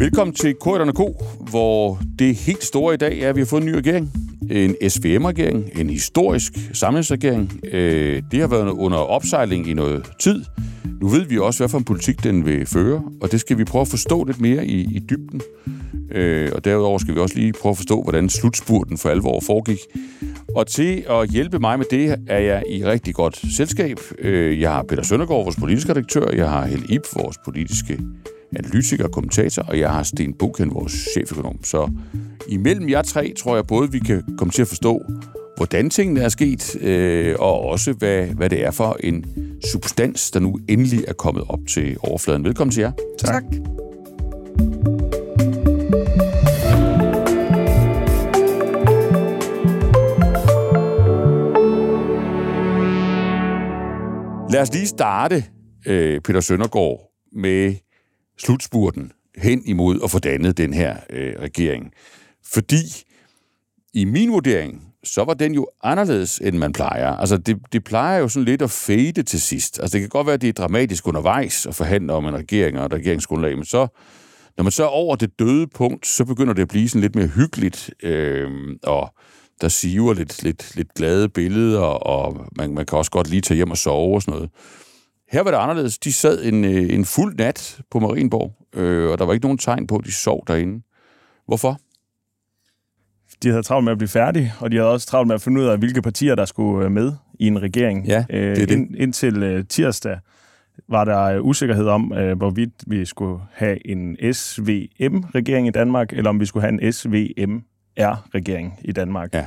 Velkommen til Korridorne K, hvor det helt store i dag er, at vi har fået en ny regering. En SVM-regering, en historisk samlingsregering. Det har været under opsejling i noget tid. Nu ved vi også, hvad for en politik den vil føre, og det skal vi prøve at forstå lidt mere i dybden. Og derudover skal vi også lige prøve at forstå, hvordan slutspurten for alvor foregik. Og til at hjælpe mig med det, er jeg i rigtig godt selskab. Jeg har Peter Søndergaard, vores politiske redaktør. Jeg har Helle Ib, vores politiske analytiker og kommentator, og jeg har Sten Bokhen, vores cheføkonom. Så imellem jer tre, tror jeg både, vi kan komme til at forstå, hvordan tingene er sket, og også hvad det er for en substans, der nu endelig er kommet op til overfladen. Velkommen til jer. Tak. Lad os lige starte, Peter Søndergaard, med slutspurten hen imod at få dannet den her regering. Fordi i min vurdering, så var den jo anderledes, end man plejer. Altså, det plejer jo sådan lidt at fade til sidst. Altså, det kan godt være, at det er dramatisk undervejs at forhandle om en regering og et regeringsgrundlag, men så, når man så er over det døde punkt, så begynder det at blive sådan lidt mere hyggeligt, og der siver lidt glade billeder, og man kan også godt lige tage hjem og sove og sådan noget. Her var det anderledes. De sad en fuld nat på Marienborg, og der var ikke nogen tegn på, at de sov derinde. Hvorfor? De havde travlt med at blive færdige, og de havde også travlt med at finde ud af, hvilke partier, der skulle med i en regering. Ja, det. Indtil tirsdag var der usikkerhed om, hvorvidt vi skulle have en SVM-regering i Danmark, eller om vi skulle have en SVMR-regering i Danmark. Ja.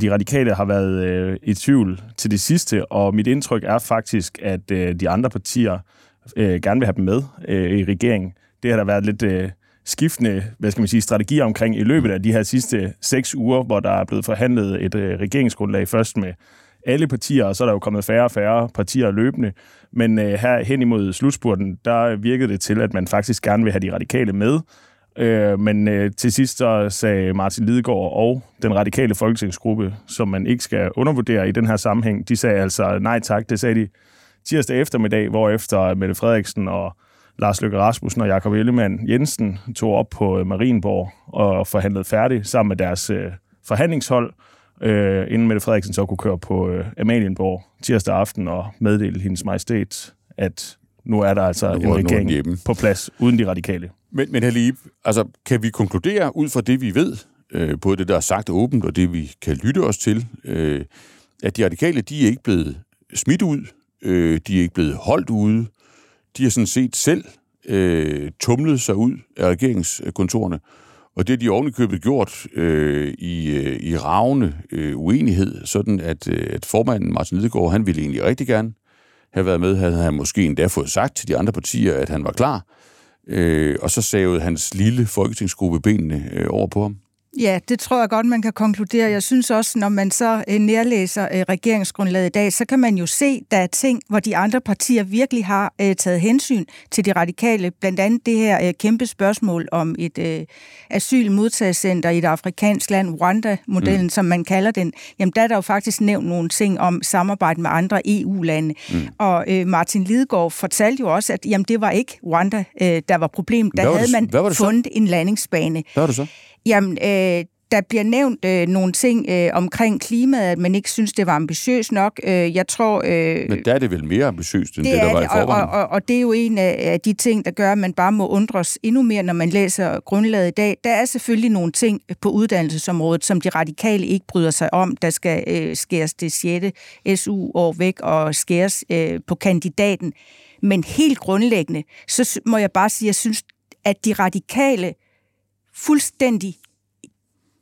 De radikale har været i tvivl til det sidste, og mit indtryk er faktisk, at de andre partier gerne vil have dem med i regeringen. Det har der været lidt skiftende, strategier omkring i løbet af de her sidste 6 uger, hvor der er blevet forhandlet et regeringsgrundlag først med alle partier, og så er der jo kommet færre og færre partier løbende. Men her hen imod slutspurten, der virkede det til, at man faktisk gerne vil have de radikale med. Men til sidst så sagde Martin Lidegaard og den radikale folketingsgruppe, som man ikke skal undervurdere i den her sammenhæng, de sagde altså nej tak. Det sagde de tirsdag eftermiddag, hvorefter Mette Frederiksen og Lars Løkke Rasmussen og Jakob Ellemann Jensen tog op på Marienborg og forhandlede færdigt sammen med deres forhandlingshold, inden Mette Frederiksen så kunne køre på Amalienborg tirsdag aften og meddele hendes majestæt, at nu er der altså en regering på plads uden de radikale. Men Helle Ib, altså, kan vi konkludere ud fra det, vi ved, både det, der er sagt åbent, og det, vi kan lytte os til, at de radikale, de er ikke blevet smidt ud, de er ikke blevet holdt ude, de har sådan set selv tumlet sig ud af regeringskontorerne, og det har de ovenikøbet gjort i ravende uenighed, sådan at formanden Martin Lidegaard, han ville egentlig rigtig gerne have været med, havde han måske endda fået sagt til de andre partier, at han var klar, og så savede hans lille folketingsgruppe benene over på ham. Ja, det tror jeg godt, man kan konkludere. Jeg synes også, når man så nærlæser regeringsgrundlaget i dag, så kan man jo se, der er ting, hvor de andre partier virkelig har taget hensyn til de radikale. Blandt andet det her kæmpe spørgsmål om et asylmodtagscenter i et afrikansk land, Rwanda-modellen, som man kalder den. Jamen, der er der jo faktisk nævnt nogle ting om samarbejde med andre EU-lande. Og Martin Lidegaard fortalte jo også, at jamen, det var ikke Rwanda, der var problemet. Der havde man fundet en landingsbane. Hvad var det så? Jamen, der bliver nævnt nogle ting omkring klimaet, at man ikke synes, det var ambitiøst nok. Jeg tror... Men der er det vel mere ambitiøst, end det der var i forvejen. Og det er jo en af de ting, der gør, at man bare må undres endnu mere, når man læser grundlaget i dag. Der er selvfølgelig nogle ting på uddannelsesområdet, som de radikale ikke bryder sig om. Der skal skæres det 6. SU-år væk og skæres på kandidaten. Men helt grundlæggende, så må jeg bare sige, at jeg synes, at de radikale fuldstændig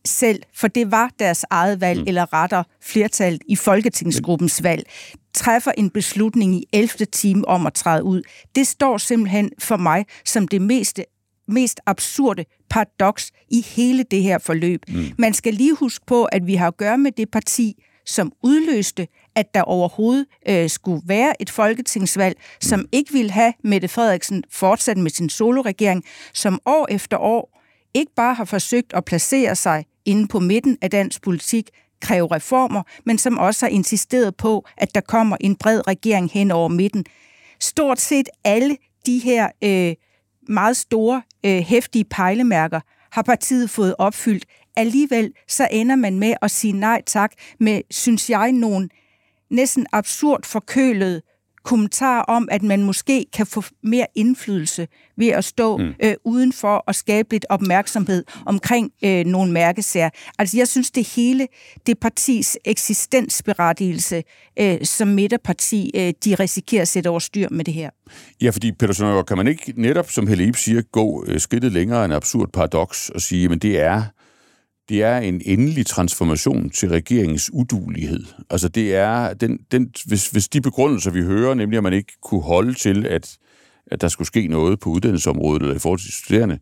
selv, for det var deres eget valg, eller rettere flertallet i Folketingsgruppens valg, træffer en beslutning i 11. time om at træde ud. Det står simpelthen for mig som det mest absurde paradoks i hele det her forløb. Man skal lige huske på, at vi har at gøre med det parti, som udløste, at der overhovedet skulle være et folketingsvalg, som ikke ville have Mette Frederiksen fortsat med sin soloregering, som år efter år ikke bare har forsøgt at placere sig inde på midten af dansk politik, kræve reformer, men som også har insisteret på, at der kommer en bred regering hen over midten. Stort set alle de her meget store, heftige pejlemærker har partiet fået opfyldt. Alligevel så ender man med at sige nej tak med, synes jeg, nogle næsten absurd forkølede kommentarer om, at man måske kan få mere indflydelse ved at stå udenfor og skabe lidt opmærksomhed omkring nogle mærkesager. Altså, jeg synes, det hele det partis eksistensberettigelse som midterparti, de risikerer at sætte over styr med det her. Ja, fordi Peter Søndergaard, kan man ikke netop, som Helle Ib siger, gå skridtet længere end absurd paradoks og sige, men det er en endelig transformation til regeringens udulighed. Altså det er, hvis de begrundelser, vi hører, nemlig at man ikke kunne holde til, at der skulle ske noget på uddannelsesområdet eller i forhold til studerende,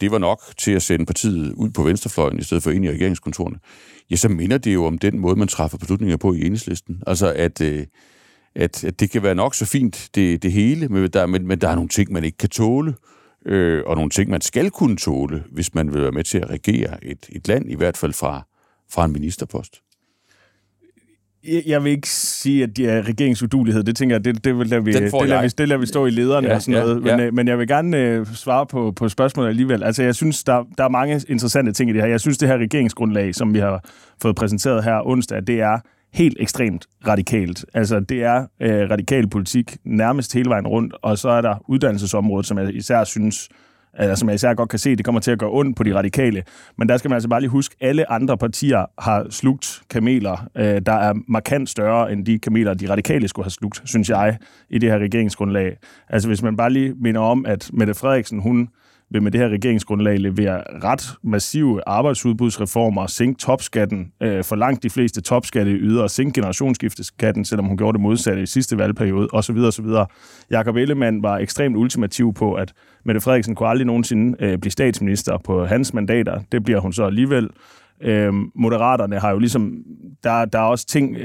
det var nok til at sende partiet ud på venstrefløjen i stedet for ind i regeringskontorene, ja, så minder det jo om den måde, man træffer beslutninger på i Enhedslisten. Altså at det kan være nok så fint, det hele, men der er nogle ting, man ikke kan tåle, og nogle ting, man skal kunne tåle, hvis man vil være med til at regere et land, i hvert fald fra en ministerpost. Jeg vil ikke sige, at det er regeringsudulighed. Det tænker jeg, det lader vi stå i lederne og sådan noget. Ja. Men jeg vil gerne svare på spørgsmålet alligevel. Altså, jeg synes, der er mange interessante ting i det her. Jeg synes, det her regeringsgrundlag, som vi har fået præsenteret her onsdag, det er helt ekstremt radikalt. Altså, det er radikal politik nærmest hele vejen rundt, og så er der uddannelsesområdet, som jeg især synes, eller som jeg især godt kan se, det kommer til at gøre ondt på de radikale. Men der skal man altså bare lige huske, alle andre partier har slugt kameler, der er markant større end de kameler, de radikale skulle have slugt, synes jeg, i det her regeringsgrundlag. Altså, hvis man bare lige minder om, at Mette Frederiksen, hun vil med det her regeringsgrundlag levere ret massive arbejdsudbudsreformer, sænke topskatten for langt de fleste topskatteydere, sænke generationsskifteskatten, selvom hun gjorde det modsatte i sidste valgperiode, osv. osv. Jakob Ellemann var ekstremt ultimativ på, at Mette Frederiksen kunne aldrig nogensinde blive statsminister på hans mandater. Det bliver hun så alligevel. Moderaterne har jo ligesom... Der er også ting,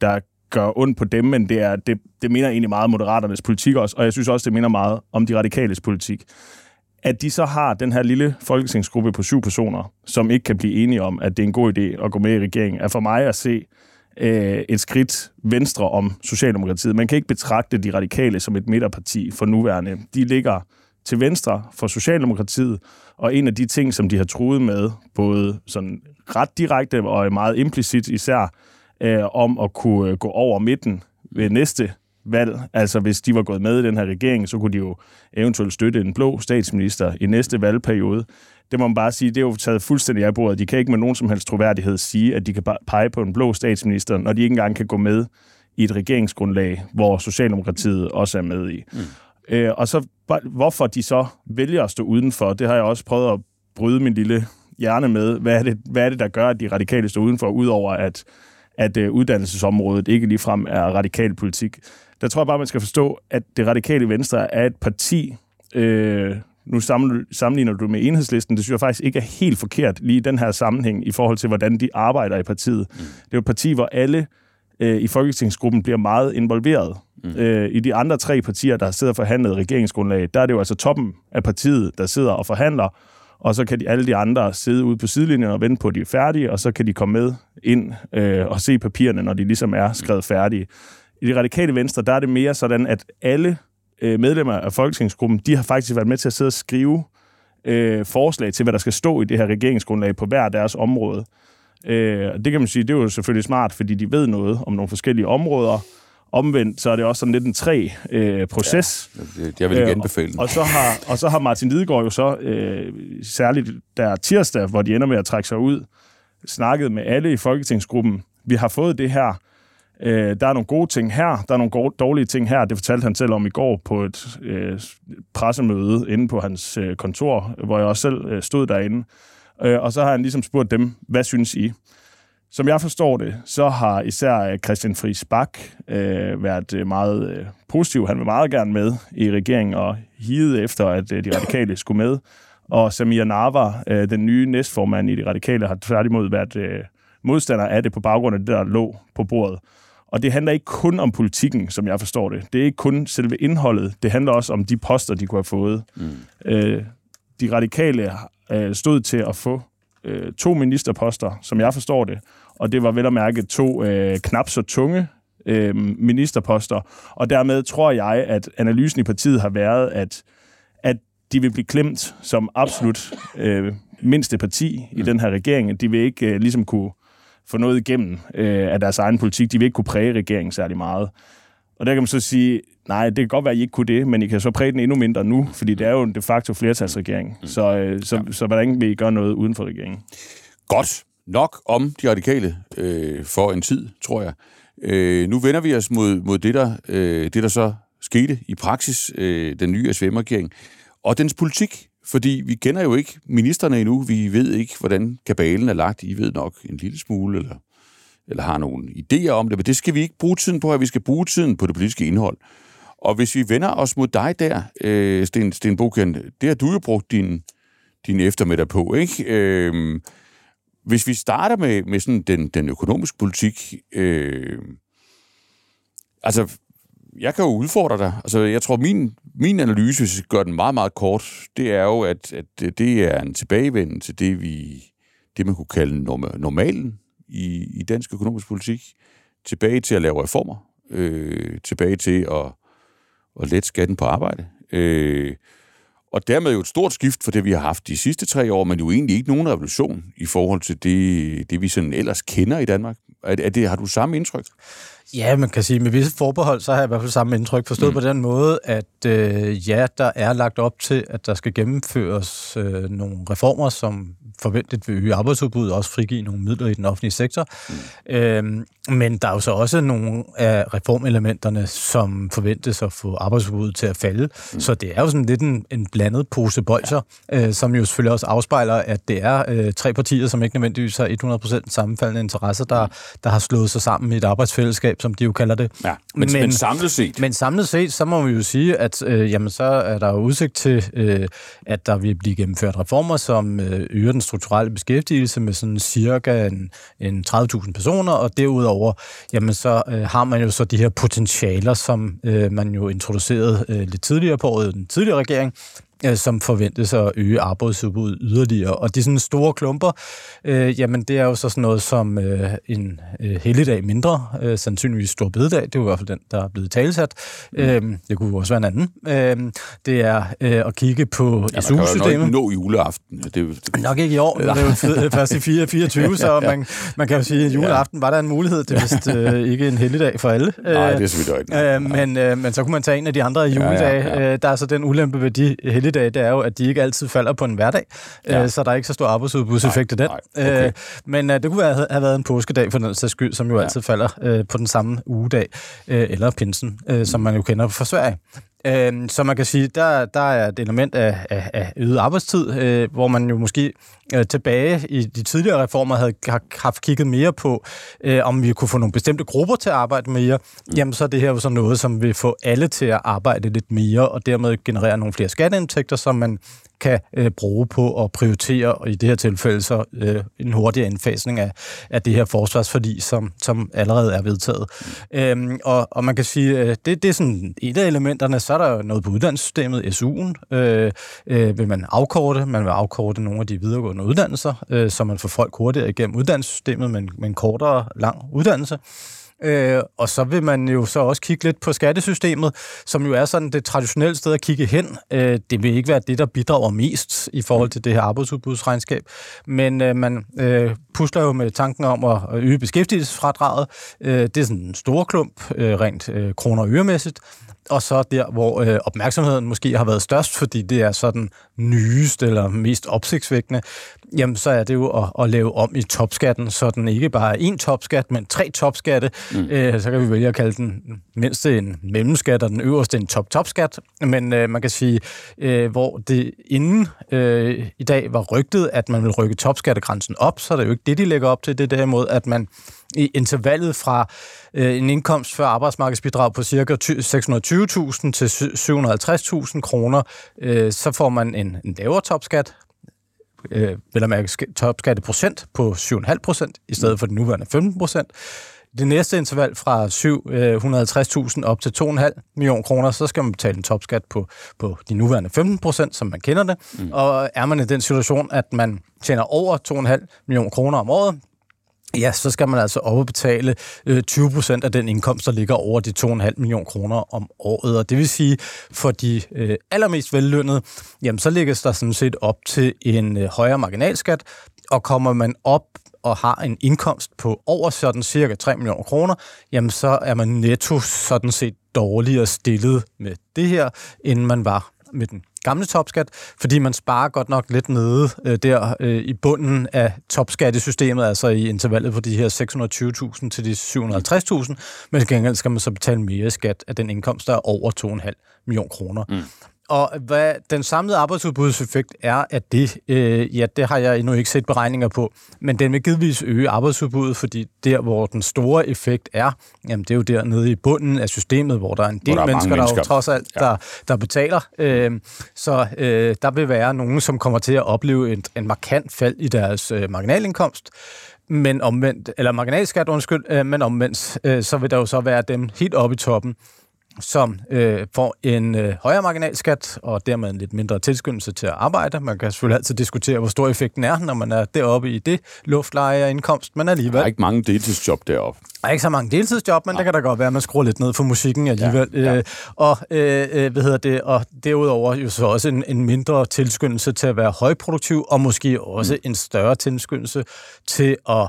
der gør ondt på dem, men det minder egentlig meget om Moderaternes politik også, og jeg synes også, det minder meget om de radikales politik. At de så har den her lille folketingsgruppe på 7 personer, som ikke kan blive enige om, at det er en god idé at gå med i regeringen, er for mig at se et skridt venstre om Socialdemokratiet. Man kan ikke betragte de radikale som et midterparti for nuværende. De ligger til venstre for Socialdemokratiet, og en af de ting, som de har truet med, både sådan ret direkte og meget implicit især, om at kunne gå over midten ved næste valg. Altså, hvis de var gået med i den her regering, så kunne de jo eventuelt støtte en blå statsminister i næste valgperiode. Det må man bare sige, det er jo taget fuldstændig af bordet. De kan ikke med nogen som helst troværdighed sige, at de kan pege på en blå statsminister, når de ikke engang kan gå med i et regeringsgrundlag, hvor Socialdemokratiet også er med i. Og så, hvorfor de så vælger at stå udenfor, det har jeg også prøvet at bryde min lille hjerne med. Hvad er det, der gør, at de radikale står udenfor, udover at uddannelsesområdet ikke ligefrem er radikal politik? Der tror jeg bare, man skal forstå, at det radikale Venstre er et parti, nu sammenligner du med Enhedslisten, det synes jeg faktisk ikke er helt forkert lige i den her sammenhæng i forhold til, hvordan de arbejder i partiet. Mm. Det er et parti, hvor alle i folketingsgruppen bliver meget involveret. Mm. I de andre 3 partier, der sidder og forhandlet regeringsgrundlag, der er det jo altså toppen af partiet, der sidder og forhandler, og så kan alle de andre sidde ude på sidelinjen og vente på, at de er færdige, og så kan de komme med ind og se papirerne, når de ligesom er skrevet færdige. I det radikale Venstre, der er det mere sådan, at alle medlemmer af folketingsgruppen, de har faktisk været med til at sidde og skrive forslag til, hvad der skal stå i det her regeringsgrundlag på hver deres område. Det kan man sige, det er jo selvfølgelig smart, fordi de ved noget om nogle forskellige områder. Omvendt, så er det også sådan lidt en træg proces. Ja, jeg vil ikke anbefale den. Og så har Martin Lidegaard jo så, særligt der tirsdag, hvor de ender med at trække sig ud, snakket med alle i folketingsgruppen. Vi har fået det her. Der er nogle gode ting her, der er nogle dårlige ting her. Det fortalte han selv om i går på et pressemøde inde på hans kontor, hvor jeg også selv stod derinde. Og så har han ligesom spurgt dem, hvad synes I? Som jeg forstår det, så har især Christian Friis Bach været meget positiv. Han vil meget gerne med i regeringen og higede efter, at de radikale skulle med. Og Samia Narva, den nye næstformand i de radikale, har tværtimod været modstander af det på baggrund af det, der lå på bordet. Og det handler ikke kun om politikken, som jeg forstår det. Det er ikke kun selve indholdet. Det handler også om de poster, de kunne have fået. Mm. De radikale stod til at få 2 ministerposter, som jeg forstår det. Og det var vel at mærke 2 knap så tunge ministerposter. Og dermed tror jeg, at analysen i partiet har været, at de vil blive klemt som absolut mindste parti i den her regering. De vil ikke ligesom kunne få noget igennem af deres egen politik. De vil ikke kunne præge regeringen særlig meget. Og der kan man så sige, nej, det kan godt være, at I ikke kunne det, men I kan så præge den endnu mindre nu, fordi det er jo en de facto flertalsregering. Så hvordan vil I gøre noget uden for regeringen? Godt. Nok om de radikale for en tid, tror jeg. Nu vender vi os mod det, der så skete i praksis, den nye SVM-regering, og dens politik, fordi vi kender jo ikke ministerne endnu. Vi ved ikke, hvordan kabalen er lagt. I ved nok en lille smule, eller har nogle idéer om det, men det skal vi ikke bruge tiden på her. Vi skal bruge tiden på det politiske indhold. Og hvis vi vender os mod dig der, Sten Bokhen, det har du jo brugt din eftermiddag på, ikke? Hvis vi starter med sådan den økonomiske politik, altså, jeg kan jo udfordre dig. Altså, jeg tror, min analyse, hvis jeg gør den meget, meget kort, det er jo, at det er en tilbagevenden til det man kunne kalde normalen i dansk økonomisk politik. Tilbage til at lave reformer. Tilbage til at lette skatten på arbejde. Og dermed jo et stort skift for det, vi har haft de sidste 3 år, men jo egentlig ikke nogen revolution i forhold til det vi sådan ellers kender i Danmark. Har du samme indtryk? Ja, man kan sige, med visse forbehold, så har jeg i hvert fald samme indtryk. Forstået på den måde, at ja, der er lagt op til, at der skal gennemføres nogle reformer, som forventet vil øge arbejdsudbuddet og også frigive nogle midler i den offentlige sektor. Men der er jo så også nogle af reformelementerne, som forventes at få arbejdsudbuddet til at falde. Så det er jo sådan lidt en blandet pose bolcher, som jo selvfølgelig også afspejler, at det er 3 partier, som ikke nødvendigvis har 100% sammenfaldende interesser, der har slået sig sammen i et arbejdsfællesskab, som de jo kalder det. Ja, men samlet set. Men samlet set, så må vi jo sige, at jamen, så er der jo udsigt til, at der vil blive gennemført reformer, som øger den strukturelle beskæftigelse med sådan cirka en 30.000 personer, og derudover, jamen, så har man jo så de her potentialer, som man jo introducerede lidt tidligere på året, den tidligere regering, som forventes at øge arbejdsudbuddet yderligere. Og de sådan store klumper, jamen det er jo så sådan noget som en helligdag mindre, sandsynligvis stor bededag, det er jo i hvert fald den, der er blevet talsat. Det kunne også være en anden. Det er at kigge på SU-systemet. Ja, man kan jo ikke nå juleaften. Det... Nok ikke i år, det er jo først i 24, så man kan jo sige, at juleaften var der en mulighed. Det er vist ikke en helligdag for alle. Nej, det er selvfølgelig ikke. Men så kunne man tage en af de andre juledage. Ja. Der er så den ulempe ved de helligdage, det er jo, at de ikke altid falder på en hverdag, så der er ikke så stor arbejdsudbudseffekt af den. Okay. Men det kunne have været en påskedag for den sags skyld, som jo altid falder på den samme ugedag, eller pinsen, som man jo kender fra Sverige. Så man kan sige, der er et element af øget arbejdstid, hvor man jo måske tilbage i de tidligere reformer havde haft kigget mere på, om vi kunne få nogle bestemte grupper til at arbejde mere. Jamen så er det her jo så noget, som vil få alle til at arbejde lidt mere, og dermed generere nogle flere skatteindtægter, som man kan bruge på at prioritere, og i det her tilfælde så en hurtigere indfasning af det her forsvarsforlig, som allerede er vedtaget. Og man kan sige, det er sådan et af elementerne. Så er der noget på uddannelsessystemet, SU'en. Vil man afkorte? Man vil afkorte nogle af de videregående uddannelser, så man får folk hurtigere igennem uddannelsessystemet, men med en kortere, lang uddannelse. Og så vil man jo så også kigge lidt på skattesystemet, som jo er sådan det traditionelle sted at kigge hen. Det vil ikke være det, der bidrager mest i forhold til det her arbejdsudbudsregnskab, men man pusler jo med tanken om at øge beskæftigelsesfradraget. Det er sådan en stor klump, rent kroner- og øremæssigt. Og så der, hvor opmærksomheden måske har været størst, fordi det er sådan nyest eller mest opsigtsvækkende, jamen så er det jo at lave om i topskatten, så den ikke bare er 1 topskat, men 3 topskatte. Så kan vi vælge at kalde den mindste en mellemskat, og den øverste en top-topskat. Men man kan sige, hvor det inden i dag var rygtet, at man ville rykke topskattegrænsen op, så er det jo ikke det, de lægger op til. Det er derimod, at man i intervallet fra en indkomst før arbejdsmarkedsbidrag på ca. 620.000 til 750.000 kroner, så får man en lavere topskat, vel at mærke topskatteprocent på 7,5% i stedet for den nuværende 15%. Det næste interval fra 750.000 op til 2,5 millioner kroner, så skal man betale en topskat på de nuværende 15%, som man kender det. Og er man i den situation, at man tjener over 2,5 millioner kroner om året, ja, så skal man altså op og betale 20% af den indkomst, der ligger over de 2,5 millioner kroner om året. Og det vil sige, for de allermest vellønnede, jamen så lægges der sådan set op til en højere marginalskat, og kommer man op og har en indkomst på over sådan cirka 3 millioner kroner, jamen så er man netto sådan set dårligere stillet med det her, end man var med den gamle topskat, fordi man sparer godt nok lidt nede der i bunden af topskattesystemet, altså i intervallet på de her 620.000 til de 750.000, men til gengæld skal man så betale mere skat af den indkomst, der er over 2,5 millioner kroner. Mm. Og hvad den samlede arbejdsudbudseffekt er af det, ja, det har jeg endnu ikke set beregninger på, men den vil givetvis øge arbejdsudbuddet, fordi der, hvor den store effekt er, jamen det er jo dernede i bunden af systemet, hvor der er en del mennesker, der jo trods alt, der betaler. Så der vil være nogen, som kommer til at opleve en markant fald i deres marginalindkomst, men omvendt, eller marginalskat, men omvendt, så vil der jo så være dem helt oppe i toppen, som får en højere marginalskat, og dermed en lidt mindre tilskyndelse til at arbejde. Man kan selvfølgelig altid diskutere, hvor stor effekten er, når man er deroppe i det luftleje og indkomst, men alligevel... Der er ikke mange deltidsjob deroppe. Der er ikke så mange deltidsjob, men det kan da godt være, at man skruer lidt ned for musikken alligevel. Ja, ja. Og derudover jo så også en mindre tilskyndelse til at være højproduktiv, og måske også en større tilskyndelse til at,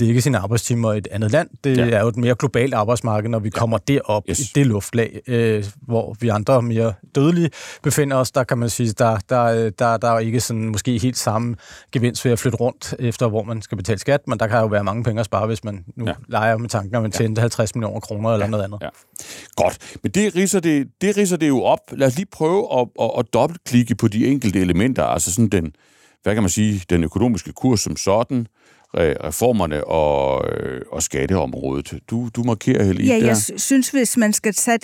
lægge sine arbejdstimer i et andet land. Det er jo et mere globalt arbejdsmarked, når vi kommer derop. Yes. I det luftlag, hvor vi andre mere dødelige befinder os, der kan man sige, der er ikke sådan måske helt samme gevinst ved at flytte rundt efter, hvor man skal betale skat, men der kan jo være mange penge at spare, hvis man nu leger med tanken, at man tjente 50 millioner kroner eller noget andet. Ja. Godt, men det ridser det jo op. Lad os lige prøve at dobbeltklikke på de enkelte elementer, altså sådan den økonomiske kurs som sådan, reformerne og skatteområdet. Du markerer helt i der. Ja, jeg synes, hvis man skal tage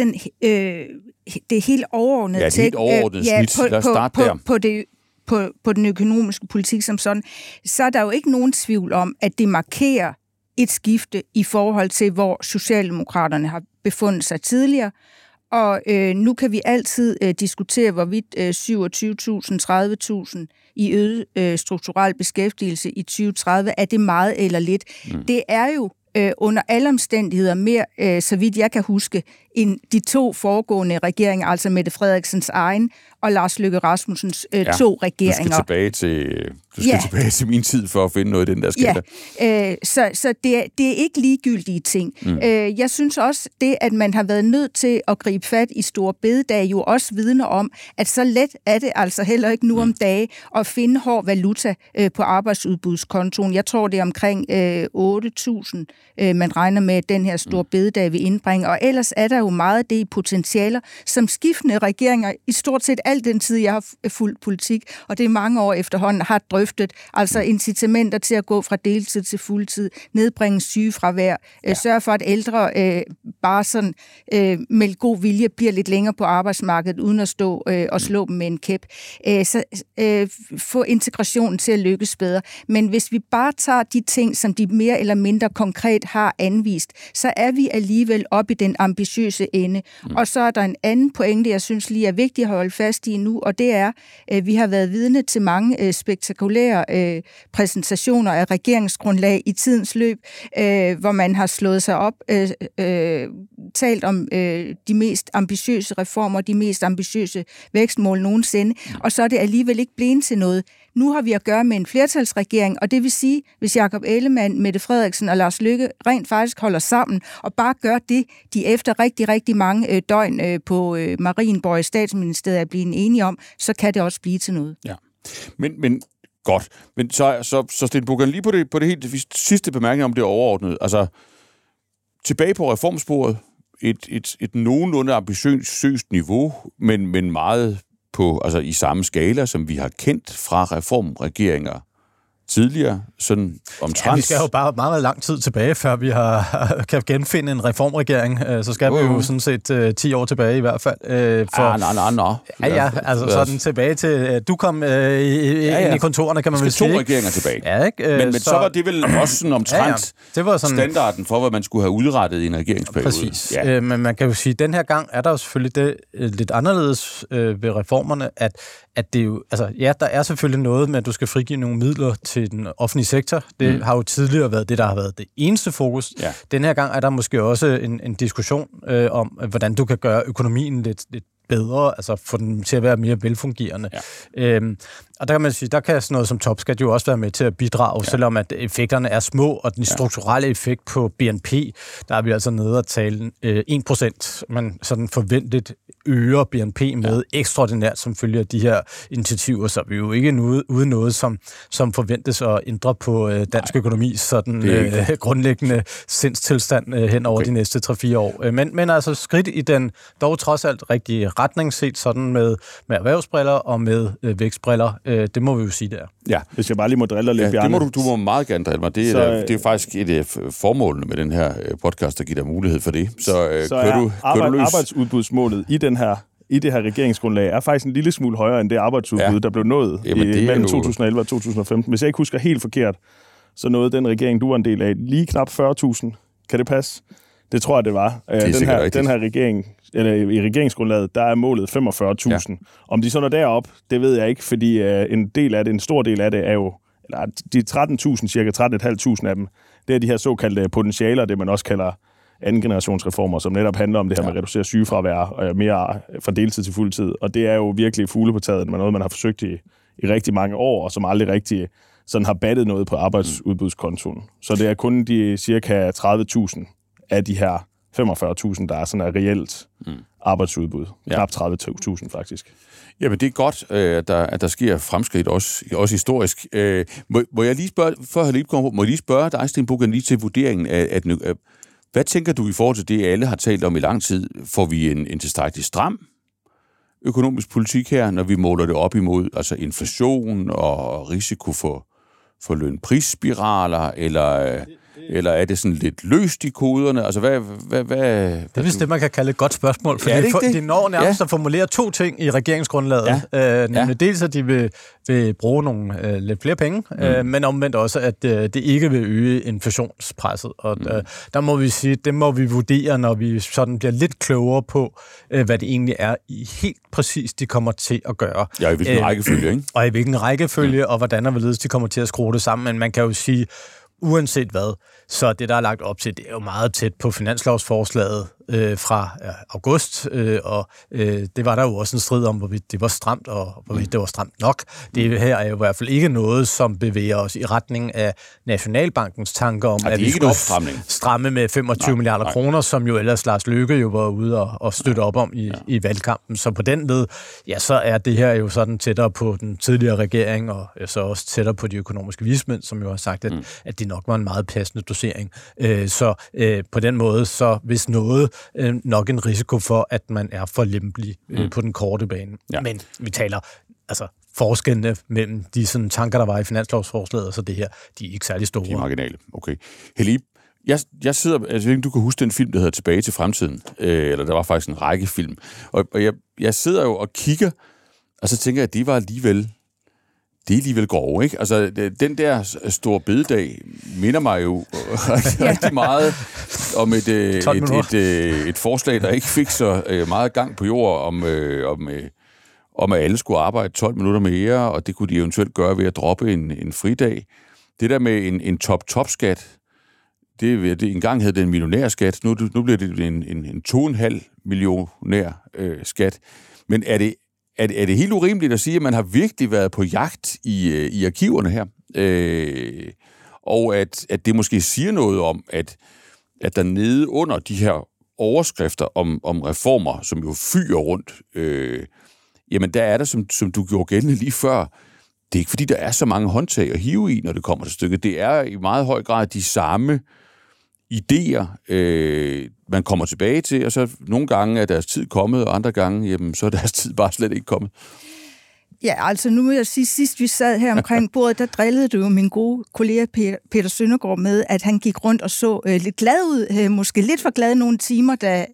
det helt overordnede snit. Lad os starte der. På den økonomiske politik som sådan, så er der jo ikke nogen tvivl om, at det markerer et skifte i forhold til, hvor Socialdemokraterne har befundet sig tidligere. Og nu kan vi altid diskutere, hvorvidt 27.000-30.000 i øget strukturel beskæftigelse i 2030, er det meget eller lidt. Mm. Det er jo under alle omstændigheder mere, så vidt jeg kan huske, end de to foregående regeringer, altså Mette Frederiksens egen og Lars Løkke Rasmussens to regeringer. Du skal tilbage til min tid for at finde noget af den, der sker. Ja. Så det er ikke ligegyldige ting. Mm. Jeg synes også, det, at man har været nødt til at gribe fat i store bededag, jo også vidner om, at så let er det altså heller ikke nu om dage at finde hård valuta på arbejdsudbudskontoen. Jeg tror, det er omkring 8.000, man regner med, at den her store bededag vil indbringe. Og ellers er der jo meget af det i potentialer, som skiftende regeringer i stort set al den tid, jeg har fulgt politik, og det er mange år efterhånden, har drøftet, altså incitamenter til at gå fra deltid til fuldtid, nedbringe sygefravær, sørge for, at ældre bare sådan med god vilje bliver lidt længere på arbejdsmarkedet, uden at stå og slå dem med en kæp. Så få integrationen til at lykkes bedre. Men hvis vi bare tager de ting, som de mere eller mindre konkret har anvist, så er vi alligevel oppe i den ambitiøse ende. Mm. Og så er der en anden pointe, jeg synes lige er vigtig at holde fast i nu, og det er, at vi har været vidne til mange spektakulære præsentationer af regeringsgrundlag i tidens løb, hvor man har slået sig op, talt om de mest ambitiøse reformer, de mest ambitiøse vækstmål nogensinde, og så er det alligevel ikke blevet til noget. Nu har vi at gøre med en flertalsregering, og det vil sige, hvis Jakob Ellemann, Mette Frederiksen og Lars Løkke rent faktisk holder sammen og bare gør det, de efter rigtig, rigtig mange døgn på Marienborg i Statsministeriet er blevet enige om, så kan det også blive til noget. Ja, men godt. Men så Sten Bokhen, lige på det helt sidste bemærkning om det overordnede. Altså, tilbage på reformsporet, et nogenlunde ambitiøst niveau, men meget... i samme skala, som vi har kendt fra reformregeringer tidligere, sådan omtrent. Ja, vi skal jo bare meget lang tid tilbage, før vi kan genfinde en reformregering. Så skal vi jo sådan set 10 år tilbage i hvert fald. Nej. Ja, altså sådan tilbage til... Du kom ind i kontorerne, kan man vel sige. 2 regeringer tilbage. Ja, ikke? Men så var det vel også sådan omtrent Det var sådan, standarden for, hvad man skulle have udrettet i en regeringsperiode. Præcis. Ja. Men man kan jo sige, at den her gang er der jo selvfølgelig det lidt anderledes ved reformerne, at det jo... Altså, ja, der er selvfølgelig noget med, at du skal frigive nogle midler til den offentlige sektor. Det har jo tidligere været det, der har været det eneste fokus. Ja. Den her gang er der måske også en diskussion om, hvordan du kan gøre økonomien lidt bedre, altså få den til at være mere velfungerende. Ja. Og der kan man sige, der kan sådan noget som topskat jo også være med til at bidrage, selvom at effekterne er små, og den strukturelle effekt på BNP, der er vi altså nede at tale 1%, man sådan forventet øger BNP med ekstraordinært, som følger de her initiativer, så vi jo ikke ude noget, som forventes at ændre på dansk økonomi, sådan grundlæggende sindstilstand hen over de næste 3-4 år. Men altså skridt i den dog trods alt rigtige retning, set sådan med erhvervsbriller og med vækstbriller, det må vi jo sige, der. Ja, hvis jeg bare lige må drille dig lidt, Bjarne. Du må meget gerne drille mig. Det er faktisk et af formålene med den her podcast, der giver dig mulighed for det. Så arbejdsudbudsmålet i det her regeringsgrundlag er faktisk en lille smule højere end det arbejdsudbud, der blev nået mellem 2011 og 2015. Hvis jeg ikke husker helt forkert, så nåede den regering, du var en del af, lige knap 40.000. Kan det passe? Det tror jeg, det var. Den her regering, eller i regeringsgrundlaget, der er målet 45.000. Ja. Om de så når derop, det ved jeg ikke, fordi en stor del af det er jo, eller de 13.000, cirka 13.500 af dem, det er de her såkaldte potentialer, det man også kalder andengenerationsreformer, som netop handler om det her med at reducere sygefravær og mere fra deltid til fuldtid. Og det er jo virkelig fugle på taget, noget man har forsøgt i rigtig mange år, og som aldrig rigtig sådan har battet noget på arbejdsudbudskontoen. Så det er kun de cirka 30.000 af de her 45.000, der er sådan et reelt arbejdsudbud. Knap 30.000 faktisk. Jamen, det er godt, at der sker fremskridt, også historisk. Må jeg lige spørge, før Helle Ib kommer på, må jeg lige spørge dig, Sten Bokhen, lige til vurderingen af, hvad tænker du i forhold til det, alle har talt om i lang tid? Får vi en tilstrækkelig stram økonomisk politik her, når vi måler det op imod altså inflation og risiko for lønprisspiraler, eller... Eller er det sådan lidt løst i koderne? Altså, hvad det er vist det, man kan kalde et godt spørgsmål, fordi de når nærmest at formulere to ting i regeringsgrundlaget. Ja. Nemlig dels, at de vil bruge nogle lidt flere penge, men omvendt også, at det ikke vil øge inflationspresset. Og der må vi sige, det må vi vurdere, når vi sådan bliver lidt klogere på, hvad det egentlig er helt præcis, de kommer til at gøre. Ja, i hvilken rækkefølge, ikke? Og i hvilken rækkefølge, og hvordan og hvorledes de kommer til at skrue det sammen. Men man kan jo sige, uanset hvad, så det, der er lagt op til, det er jo meget tæt på finanslovsforslaget fra august, og det var der jo også en strid om, hvorvidt det var stramt, og hvorvidt det var stramt nok. Det her er jo i hvert fald ikke noget, som bevæger os i retning af Nationalbankens tanker om, at vi skulle stramme med 25 milliarder kroner, som jo ellers Lars Løkke jo var ude og støtte op om i valgkampen. Så på den led, så er det her jo sådan tættere på den tidligere regering, og så også tættere på de økonomiske vismænd, som jo har sagt, at det nok var en meget passende dosering. Så på den måde, så hvis noget, nok en risiko for, at man er for lempelig på den korte bane. Ja. Men vi taler altså forskellene mellem de sådan, tanker, der var i finanslovsforslaget, og så det her, de er ikke særlig store. De er marginale, okay. Helle Ib, jeg sidder, altså du kan huske den film, der hedder Tilbage til fremtiden, eller der var faktisk en række film, og jeg sidder jo og kigger, og så tænker jeg, at det er alligevel grov, ikke? Altså, den der store bededag minder mig jo rigtig meget om et forslag, der ikke fik så meget gang på jord, om at alle skulle arbejde 12 minutter mere, og det kunne de eventuelt gøre ved at droppe en fridag. Det der med en top-top-skat, det engang hed det en millionærskat, nu bliver det en 2,5 millionær-skat. Men er det helt urimeligt at sige, at man har virkelig været på jagt i arkiverne her? Og at det måske siger noget om, at der nede under de her overskrifter om reformer, som jo fyrer rundt, jamen der er der, som du gjorde gældende lige før, det er ikke fordi, der er så mange håndtag at hive i, når det kommer til stykket. Det er i meget høj grad de samme idéer, man kommer tilbage til, og så nogle gange er deres tid kommet, og andre gange, jamen, så er deres tid bare slet ikke kommet. Ja, altså nu må jeg sige, sidst vi sad her omkring bordet, der drillede det jo min gode kollega Peter Søndergaard med, at han gik rundt og så lidt glad ud, måske lidt for glad nogle timer, da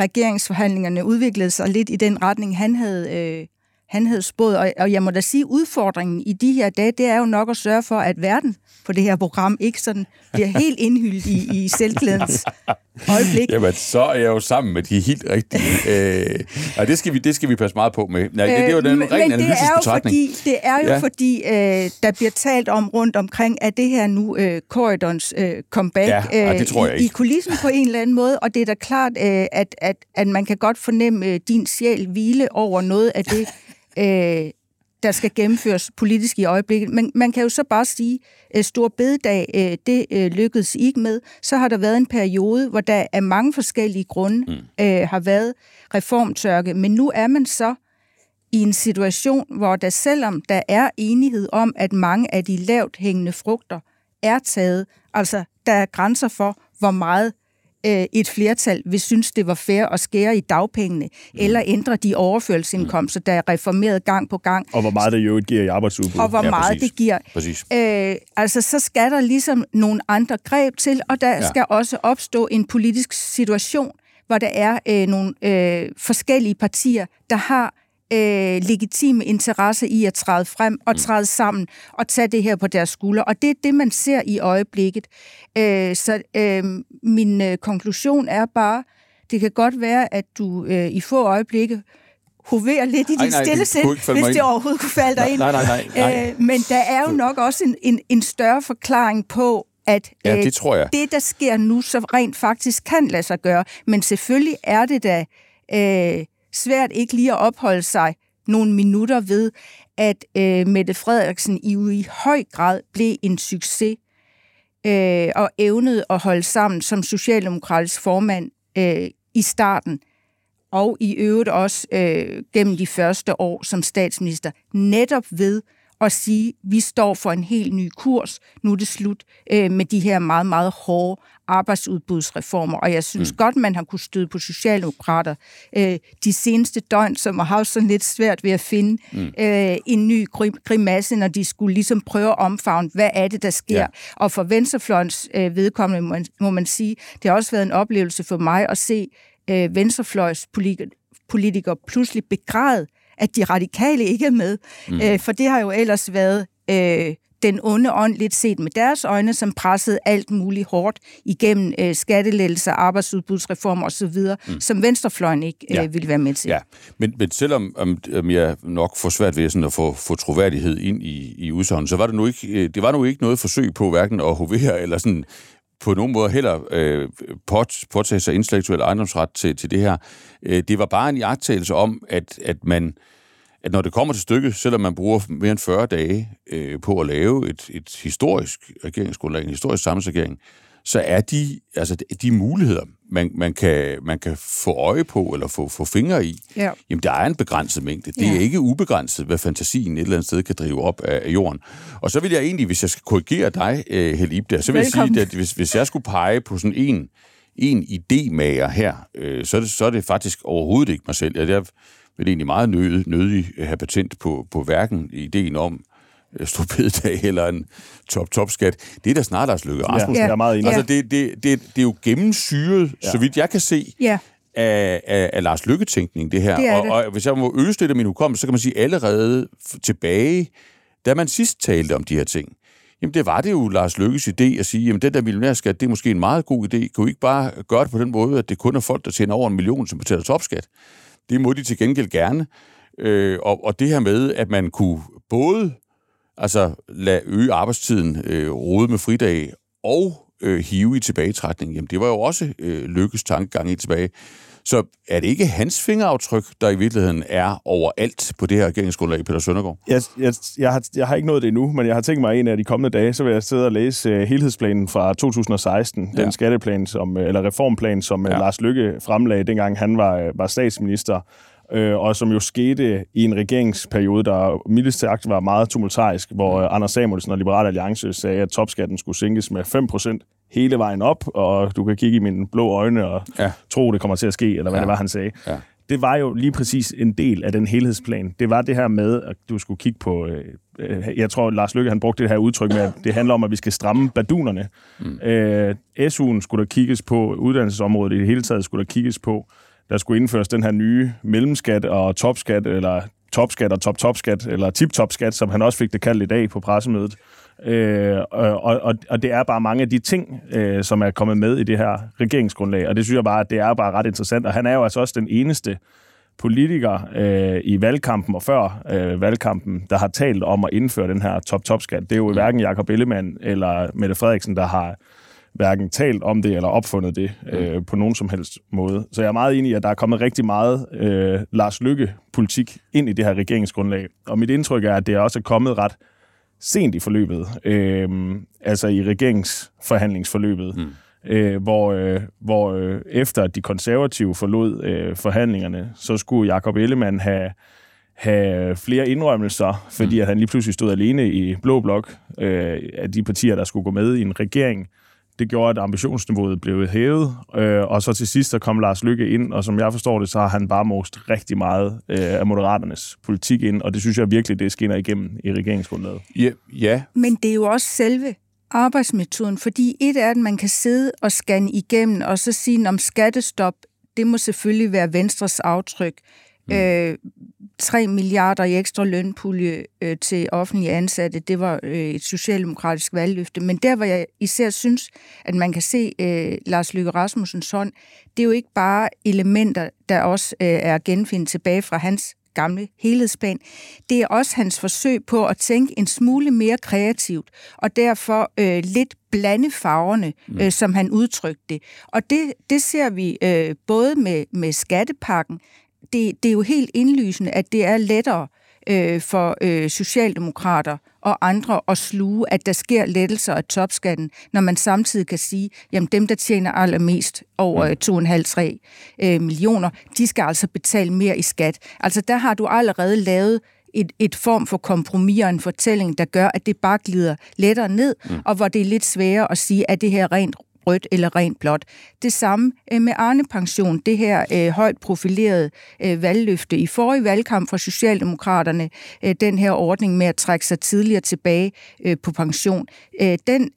regeringsforhandlingerne udviklede sig lidt i den retning, han havde han havde spået. Og jeg må da sige, udfordringen i de her dage, det er jo nok at sørge for, at verden på det her program ikke sådan bliver helt indhyldt i selvglædens øjeblik. Jamen, så er jeg jo sammen med de helt rigtige. Og det skal vi passe meget på med. Nej, det er jo den rene analytiske betragtning. Det er jo fordi, der bliver talt om rundt omkring, at det her nu Corridons comeback i kulissen på en eller anden måde, og det er da klart, at man kan godt fornemme din sjæl hvile over noget af det, der skal gennemføres politisk i øjeblikket. Men man kan jo så bare sige, Store Bededag, det lykkedes ikke med. Så har der været en periode, hvor der af mange forskellige grunde har været reformtørke, men nu er man så i en situation, hvor der selvom der er enighed om, at mange af de lavt hængende frugter er taget, altså der er grænser for, hvor meget et flertal vil synes, det var fair at skære i dagpengene, eller ændre de overførselsindkomster, der er reformeret gang på gang. Og hvor meget det jo giver i arbejdsudbud. Og hvor meget det giver. Præcis. Altså, så skal der ligesom nogle andre greb til, og der skal også opstå en politisk situation, hvor der er nogle forskellige partier, der har legitime interesse i at træde frem og træde sammen og tage det her på deres skuldre. Og det er det, man ser i øjeblikket. Så min konklusion er bare, det kan godt være, at du i få øjeblikke hoverer lidt i din stille sind, hvis det overhovedet kunne falde dig ind. Nej. Men der er jo nok også en større forklaring på, at det, tror jeg. Det, der sker nu, så rent faktisk kan lade sig gøre. Men selvfølgelig er det da svært ikke lige at opholde sig nogle minutter ved, at Mette Frederiksen i høj grad blev en succes og evnede at holde sammen som socialdemokratisk formand i starten, og i øvrigt også gennem de første år som statsminister, netop ved at sige, at vi står for en helt ny kurs. Nu er det slut med de her meget, meget hårde arbejdsudbudsreformer, og jeg synes godt, man har kunnet støde på socialdemokrater de seneste døgn, som har haft sådan lidt svært ved at finde en ny grimasse, når de skulle ligesom prøve at omfavne, hvad er det, der sker. Ja. Og for venstrefløjens vedkommende må man sige, det har også været en oplevelse for mig at se venstrefløjs politikere pludselig begræde, at de radikale ikke er med, for det har jo ellers været den onde ånd lidt set med deres øjne, som pressede alt muligt hårdt igennem skattelettelser, arbejdsudbudsreformer osv., som venstrefløjen ikke ville være med til. Ja, men selvom jeg nok får svært ved sådan at få troværdighed ind i udsagnet, så var det nu ikke, det var nu ikke noget forsøg på hverken at hovere eller sådan på nogen måde heller påtage sig intellektuel ejendomsret til det her. Det var bare en iagttagelse om, at når det kommer til stykket, selvom man bruger mere end 40 dage på at lave et historisk regeringsgrundlag, en historisk sammensregering, så er de muligheder, man kan få øje på eller få fingre i, jamen der er en begrænset mængde. Det er ikke ubegrænset, hvad fantasien et eller andet sted kan drive op af jorden. Og så vil jeg egentlig, hvis jeg skal korrigere dig, Helle Ib, så vil jeg sige, at hvis jeg skulle pege på sådan en idémager her, så er det faktisk overhovedet ikke mig selv. Jeg vil egentlig meget nødig have patent på hverken ideen om Store Bededag eller en top-skat. Det er da snart Lars Løkke Rasmussen. Ja. Jeg er meget enig. Altså, det er jo gennemsyret, så vidt jeg kan se, af Lars Løkke-tænkning, det her. Det og hvis jeg må øse lidt af min hukommelse, så kan man sige, allerede tilbage, da man sidst talte om de her ting, jamen det var det jo Lars Løkkes idé at sige, jamen den der millionærskat, det er måske en meget god idé. Kan jo ikke bare gøre det på den måde, at det kun er folk, der tjener over 1 million, som betaler topskat. Det må de til gengæld gerne. Og det her med, at man kunne både lad øge arbejdstiden, rode med fridag og hive i tilbagetrækning, jamen det var jo også Løkkes tankegang i tilbage. Så er det ikke hans fingeraftryk, der i virkeligheden er overalt på det her regeringsgrundlag, Peter Søndergaard? Jeg har ikke nået det endnu, men jeg har tænkt mig, en af de kommende dage, så vil jeg sidde og læse helhedsplanen fra 2016, den skatteplan, eller reformplan, som Lars Løkke fremlagde, dengang han var statsminister, og som jo skete i en regeringsperiode, der mildest sagt var meget tumultarisk, hvor Anders Samuelsen og Liberal Alliance sagde, at topskatten skulle sænkes med 5% hele vejen op, og du kan kigge i mine blå øjne og tro, det kommer til at ske, eller hvad det var, han sagde. Ja. Det var jo lige præcis en del af den helhedsplan. Det var det her med, at du skulle kigge på... jeg tror, Lars Løkke han brugte det her udtryk med, at det handler om, at vi skal stramme bardunerne. SU'en skulle der kigges på, uddannelsesområdet i det hele taget skulle der kigges på. Der skulle indføres den her nye mellemskat og topskat, eller topskat og top-topskat, eller tip-topskat, som han også fik det kaldt i dag på pressemødet. Og det er bare mange af de ting, som er kommet med i det her regeringsgrundlag, og det synes jeg bare, at det er bare ret interessant. Og han er jo altså også den eneste politiker i valgkampen og før valgkampen, der har talt om at indføre den her top-topskat. Det er jo hverken Jakob Ellemann eller Mette Frederiksen, der har hverken talt om det eller opfundet det på nogen som helst måde. Så jeg er meget enig i, at der er kommet rigtig meget Lars Løkke-politik ind i det her regeringsgrundlag. Og mit indtryk er, at det også er kommet ret sent i forløbet, altså i regeringsforhandlingsforløbet, hvor efter de konservative forlod forhandlingerne, så skulle Jakob Ellemann have flere indrømmelser, fordi at han lige pludselig stod alene i Blå Blok af de partier, der skulle gå med i en regering. Det gjorde, at ambitionsniveauet blev hævet, og så til sidst så kom Lars Løkke ind, og som jeg forstår det, så har han bare most rigtig meget af Moderaternes politik ind, og det synes jeg virkelig, det skinner igennem i regeringsgrundlaget. Ja. Men det er jo også selve arbejdsmetoden, fordi et er, at man kan sidde og scanne igennem, og så sige, om skattestop, det må selvfølgelig være Venstres aftryk. 3 milliarder i ekstra lønpulje til offentlige ansatte, det var et socialdemokratisk valgløfte. Men der, hvor jeg især synes, at man kan se Lars Løkke Rasmussens hånd, det er jo ikke bare elementer, der også er genfindet tilbage fra hans gamle helhedsplan. Det er også hans forsøg på at tænke en smule mere kreativt, og derfor lidt blande farverne, som han udtrykte det. Og det ser vi både med skattepakken. Det er jo helt indlysende, at det er lettere for socialdemokrater og andre at sluge, at der sker lettelser af topskatten, når man samtidig kan sige, jamen dem, der tjener allermest over 2,5-3 millioner, de skal altså betale mere i skat. Altså der har du allerede lavet et form for kompromis og en fortælling, der gør, at det bare glider lettere ned, og hvor det er lidt sværere at sige, at det her rent rødt eller rent blåt. Det samme med Arne Pension, det her højt profilerede valgløfte i forrige valgkamp fra Socialdemokraterne, den her ordning med at trække sig tidligere tilbage på pension, den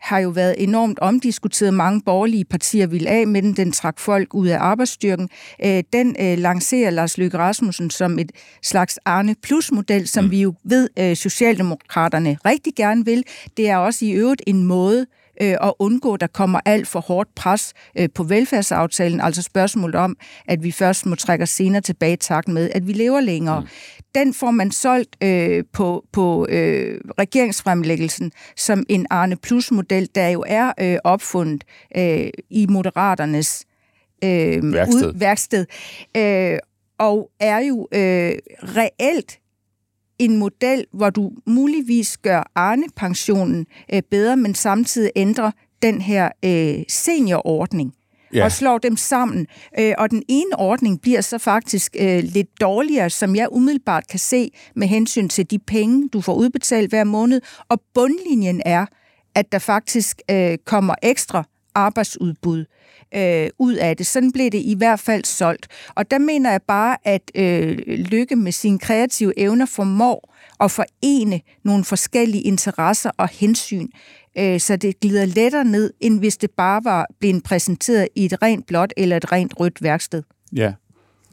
har jo været enormt omdiskuteret. Mange borgerlige partier ville af med den. Den trak folk ud af arbejdsstyrken. Den lancerer Lars Løkke Rasmussen som et slags Arne Plus-model, som vi jo ved, Socialdemokraterne rigtig gerne vil. Det er også i øvrigt en måde og undgå, at der kommer alt for hårdt pres på velfærdsaftalen, altså spørgsmålet om, at vi først må trække os senere tilbage i takt med, at vi lever længere. Den får man solgt på regeringsfremlæggelsen som en Arne Plus-model, der jo er opfundet i Moderaternes værksted. Og er jo reelt en model, hvor du muligvis gør Arne-pensionen bedre, men samtidig ændrer den her seniorordning og slår dem sammen. Og den ene ordning bliver så faktisk lidt dårligere, som jeg umiddelbart kan se med hensyn til de penge, du får udbetalt hver måned. Og bundlinjen er, at der faktisk kommer ekstra arbejdsudbud ud af det. Sådan blev det i hvert fald solgt. Og der mener jeg bare, at Løkke med sine kreative evner formår at forene nogle forskellige interesser og hensyn, så det glider lettere ned, end hvis det bare var blevet præsenteret i et rent blåt eller et rent rødt værksted. Ja,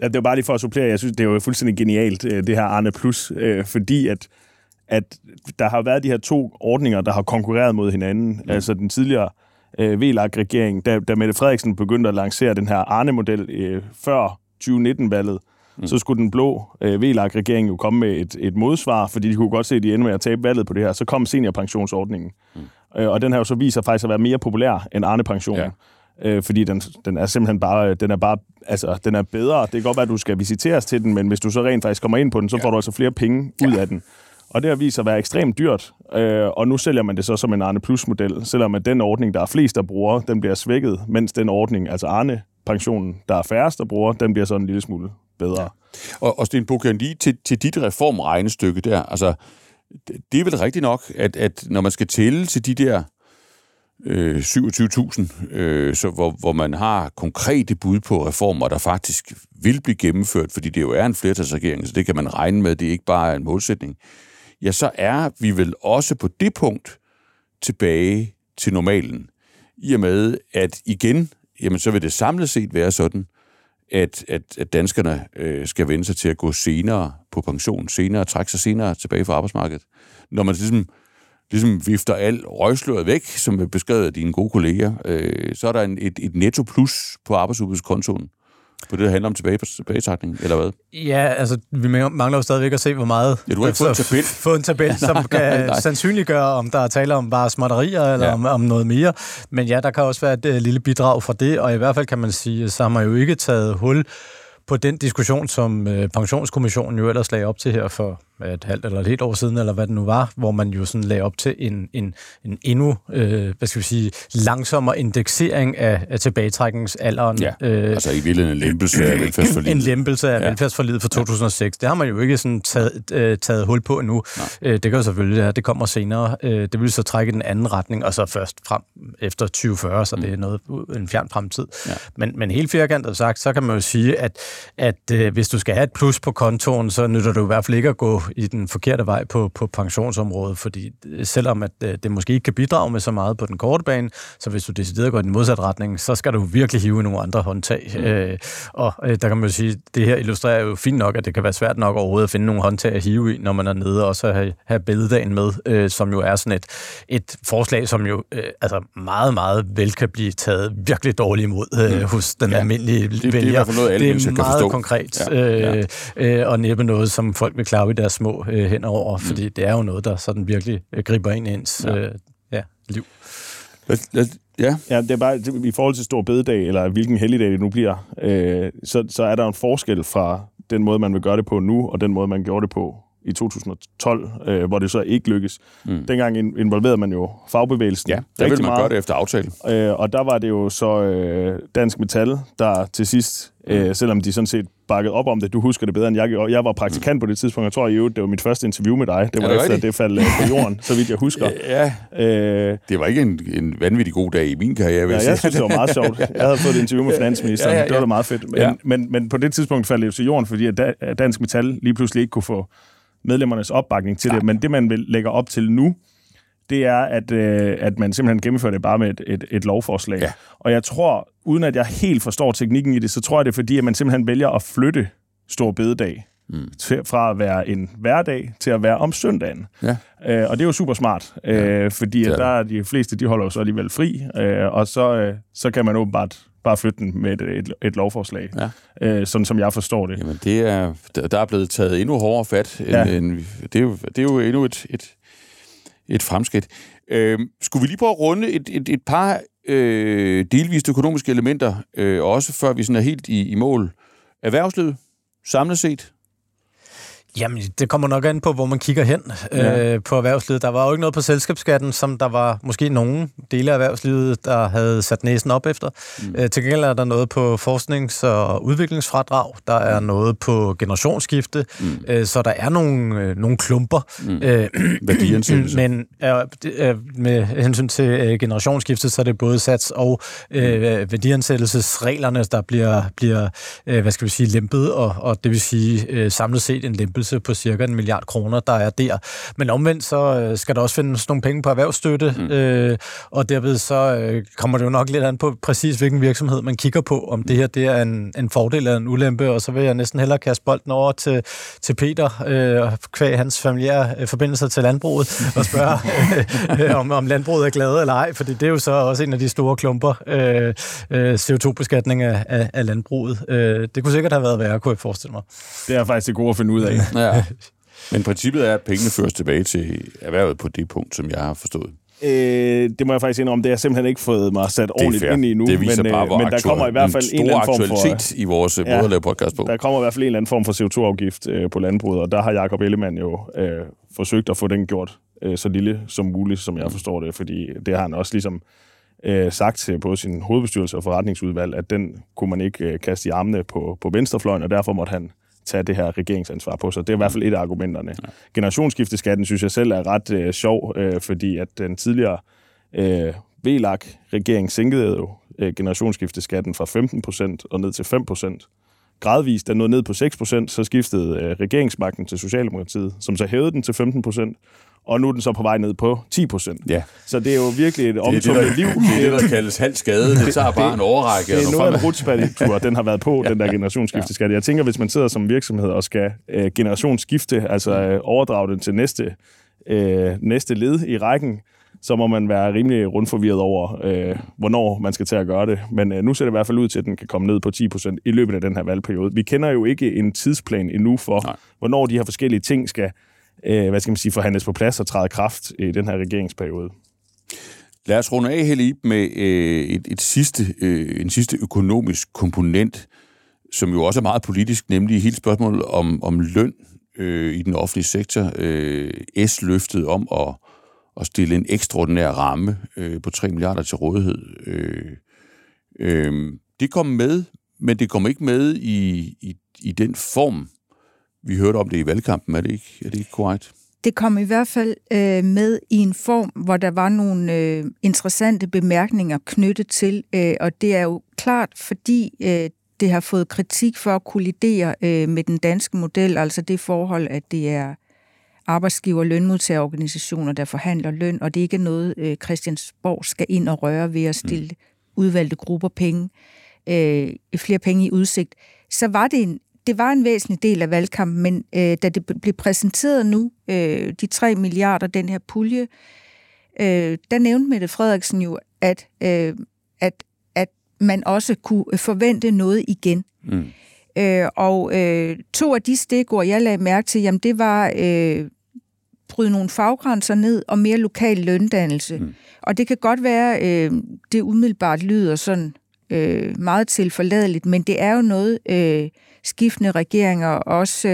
det var bare lige for at supplere. Jeg synes, det er jo fuldstændig genialt, det her Arne Plus, fordi at der har været de her to ordninger, der har konkurreret mod hinanden. Altså den tidligere VLAG-regeringen, da Mette Frederiksen begyndte at lancere den her Arne-model før 2019-valget, så skulle den blå VLAG-regering jo komme med et modsvar, fordi de kunne godt se, at de endte med at tabe valget på det her. Så kom seniorpensionsordningen. Og den her jo så viser faktisk at være mere populær end Arne-pensionen. Fordi den er simpelthen bare, den er bedre. Det kan godt være, at du skal visiteres til den, men hvis du så rent faktisk kommer ind på den, så får du altså flere penge ud af den. Og det har vist sig at være ekstremt dyrt, og nu sælger man det så som en Arne Plus-model, selvom at den ordning, der er flest, der bruger, den bliver svækket, mens den ordning, altså Arne-pensionen, der er færrest, der bruger, den bliver så en lille smule bedre. Ja. Og Sten Bokhen, lige til dit reformregnestykke der, altså, det er vel rigtigt nok, at når man skal tælle til de der 27.000, så hvor man har konkrete bud på reformer, der faktisk vil blive gennemført, fordi det jo er en flertalsregering, så det kan man regne med, det er ikke bare en målsætning, ja, så er vi vel også på det punkt tilbage til normalen. I og med, at igen, jamen, så vil det samlet set være sådan, at danskerne skal vende sig til at gå senere på pension, trække sig senere tilbage fra arbejdsmarkedet. Når man ligesom vifter al røgsløret væk, som er beskrevet af dine gode kolleger, så er der et netto plus på arbejdsudbudskontoen. På det, der handler om tilbagetrækning, eller hvad? Ja, altså, vi mangler jo stadigvæk at se, hvor meget... Ja, du har ikke fået en tabel, ja, som kan sandsynliggøre, om der er tale om bare småtterier, eller om noget mere. Men ja, der kan også være et lille bidrag fra det, og i hvert fald kan man sige, så har man jo ikke taget hul på den diskussion, som pensionskommissionen jo ellers lagde op til her for et halvt eller et helt år siden, eller hvad det nu var, hvor man jo sådan lagde op til en endnu, hvad skal vi sige, langsommere indeksering af tilbagetrækningsalderen. Ja, altså i virkeligheden en lempelse af velfærdsforliget. En lempelse af velfærdsforliget fra 2006. Det har man jo ikke sådan taget hul på endnu. Det kan jo selvfølgelig det kommer senere. Det vil så trække den anden retning, og så først frem efter 2040, så det er noget en fjern fremtid. Ja. Men helt firkantet sagt, så kan man jo sige, at hvis du skal have et plus på kontoen, så nytter du i hvert fald ikke at gå i den forkerte vej på pensionsområdet, fordi selvom at det måske ikke kan bidrage med så meget på den korte bane, så hvis du decideret går i den modsatte retning, så skal du virkelig hive nogle andre håndtag. Og der kan man jo sige, det her illustrerer jo fint nok, at det kan være svært nok overhovedet at finde nogle håndtag at hive i, når man er nede og så have bededagen med, som jo er sådan et forslag, som jo altså meget, meget vel kan blive taget virkelig dårligt imod hos den almindelige vælger. Det er meget konkret, og næppe noget, som folk vil klare i deres små hænder over, fordi det er jo noget, der sådan virkelig griber ind i ens liv. Ja, det er bare i forhold til stor bededag, eller hvilken helligdag det nu bliver, så er der en forskel fra den måde, man vil gøre det på nu, og den måde, man gjorde det på i 2012, hvor det så ikke lykkes. Dengang involverede man jo fagbevægelsen. Ja, der ville man gøre det efter aftale. Og der var det jo så Dansk Metal, der til sidst, selvom de sådan set bakkede op om det, du husker det bedre end jeg. Jeg var praktikant på det tidspunkt, og jeg tror i øvrigt, det var mit første interview med dig. Det var efter, at det faldt på jorden, så vidt jeg husker. Det var ikke en vanvittig god dag i min karriere. Jeg synes, det var meget sjovt. Jeg havde fået et interview med finansministeren. Det var da meget fedt. Men på det tidspunkt faldt det til jorden, fordi at Dansk Metal lige pludselig ikke kunne få medlemmernes opbakning til det, men det, man lægger op til nu, det er, at man simpelthen gennemfører det bare med et lovforslag. Ja. Og jeg tror, uden at jeg helt forstår teknikken i det, så tror jeg, det er fordi, at man simpelthen vælger at flytte Store Bededag fra at være en hverdag til at være om søndagen. Ja. Og det er jo super smart, fordi at der de fleste, de holder jo så alligevel fri, og så kan man åbenbart bare flytte den med et lovforslag, sådan som jeg forstår det. Jamen, der er blevet taget endnu hårdere fat. Det er jo endnu et fremskridt. Skulle vi lige prøve at runde et par delvist økonomiske elementer, også før vi sådan er helt i mål? Erhvervslivet, samlet set? Jamen, det kommer nok an på, hvor man kigger hen på erhvervslivet. Der var jo ikke noget på selskabsskatten, som der var måske nogen dele af erhvervslivet, der havde sat næsen op efter. Til gengæld er der noget på forsknings- og udviklingsfradrag. Der er noget på generationsskifte. Så der er nogle klumper. Men med hensyn til generationsskiftet, så er det både sats og værdiansættelsesreglerne, der bliver hvad skal vi sige, lempet, og det vil sige samlet set en lempelse på cirka 1 milliard kroner, der er der. Men omvendt, så skal der også findes nogle penge på erhvervsstøtte, og derved så kommer det jo nok lidt an på præcis, hvilken virksomhed man kigger på, om det her det er en fordel eller en ulempe, og så vil jeg næsten hellere kaste bolden over til Peter, kvæg hans familiære forbindelser til landbruget, og spørge, om landbruget er glade eller ej, fordi det er jo så også en af de store klumper, CO2-beskatning af landbruget. Det kunne sikkert have været værre, kunne jeg forestille mig. Det er faktisk det gode at finde ud af. Ja. Men princippet er, at pengene føres tilbage til erhvervet på det punkt, som jeg har forstået. Det må jeg faktisk indrømme, det har jeg simpelthen ikke fået mig sat ordentligt ind i nu. Det viser men, bare, men der kommer i hvert fald en eller anden form for i vores måde at lave podcast på. Der kommer i hvert fald en eller anden form for CO2-afgift på landbruget, og der har Jakob Ellemann jo forsøgt at få den gjort så lille som muligt, som jeg forstår det, fordi det har han også ligesom sagt til både sin hovedbestyrelse og forretningsudvalg, at den kunne man ikke kaste i armene på venstrefløjen, og derfor måtte han tage det her regeringsansvar på sig. Det er i hvert fald et af argumenterne. Ja. Generationsskifteskatten synes jeg selv er ret sjov, fordi at den tidligere VLAK-regering sænkede jo generationsskifteskatten fra 15% og ned til 5%. gradvist er nået ned på 6%, så skiftede regeringsmagten til Socialdemokratiet, som så hævede den til 15%, og nu er den så på vej ned på 10%. Ja. Så det er jo virkelig et omtumlet liv. Det er det, der kaldes halv skade. Det tager bare en overrække. Det er noget af en rutspadetur, den har været på, den der generationsskifteskat. Jeg tænker, hvis man sidder som virksomhed og skal generationsskifte, altså overdrage den til næste led i rækken, så må man være rimelig rundforvirret over, hvornår man skal til at gøre det. Men nu ser det i hvert fald ud til, at den kan komme ned på 10% i løbet af den her valgperiode. Vi kender jo ikke en tidsplan endnu for, hvornår de her forskellige ting skal forhandles på plads og træde kraft i den her regeringsperiode. Lad os runde af, Helle Ib, med en sidste økonomisk komponent, som jo også er meget politisk, nemlig hele spørgsmålet om løn i den offentlige sektor. S-løftet om at stille en ekstraordinær ramme på 3 milliarder til rådighed. Det kom med, men det kom ikke med i den form, vi hørte om det i valgkampen, er det ikke korrekt? Det kom i hvert fald med i en form, hvor der var nogle interessante bemærkninger knyttet til, og det er jo klart, fordi det har fået kritik for at kollidere med den danske model, altså det forhold, at det er arbejdsgiver- og lønmodtagerorganisationer, der forhandler løn, og det er ikke noget, Christiansborg skal ind og røre ved at stille udvalgte grupper penge, flere penge i udsigt. Så var det det var en væsentlig del af valgkampen, men da det blev præsenteret nu, de 3 milliarder, den her pulje, der nævnte Mette Frederiksen jo, at man også kunne forvente noget igen. Mm. Og to af de stikord, jeg lagde mærke til, jamen det var bryde nogle faggrænser ned og mere lokal løndannelse. Mm. Og det kan godt være, det umiddelbart lyder sådan meget tilforladeligt, men det er jo noget skiftende regeringer, også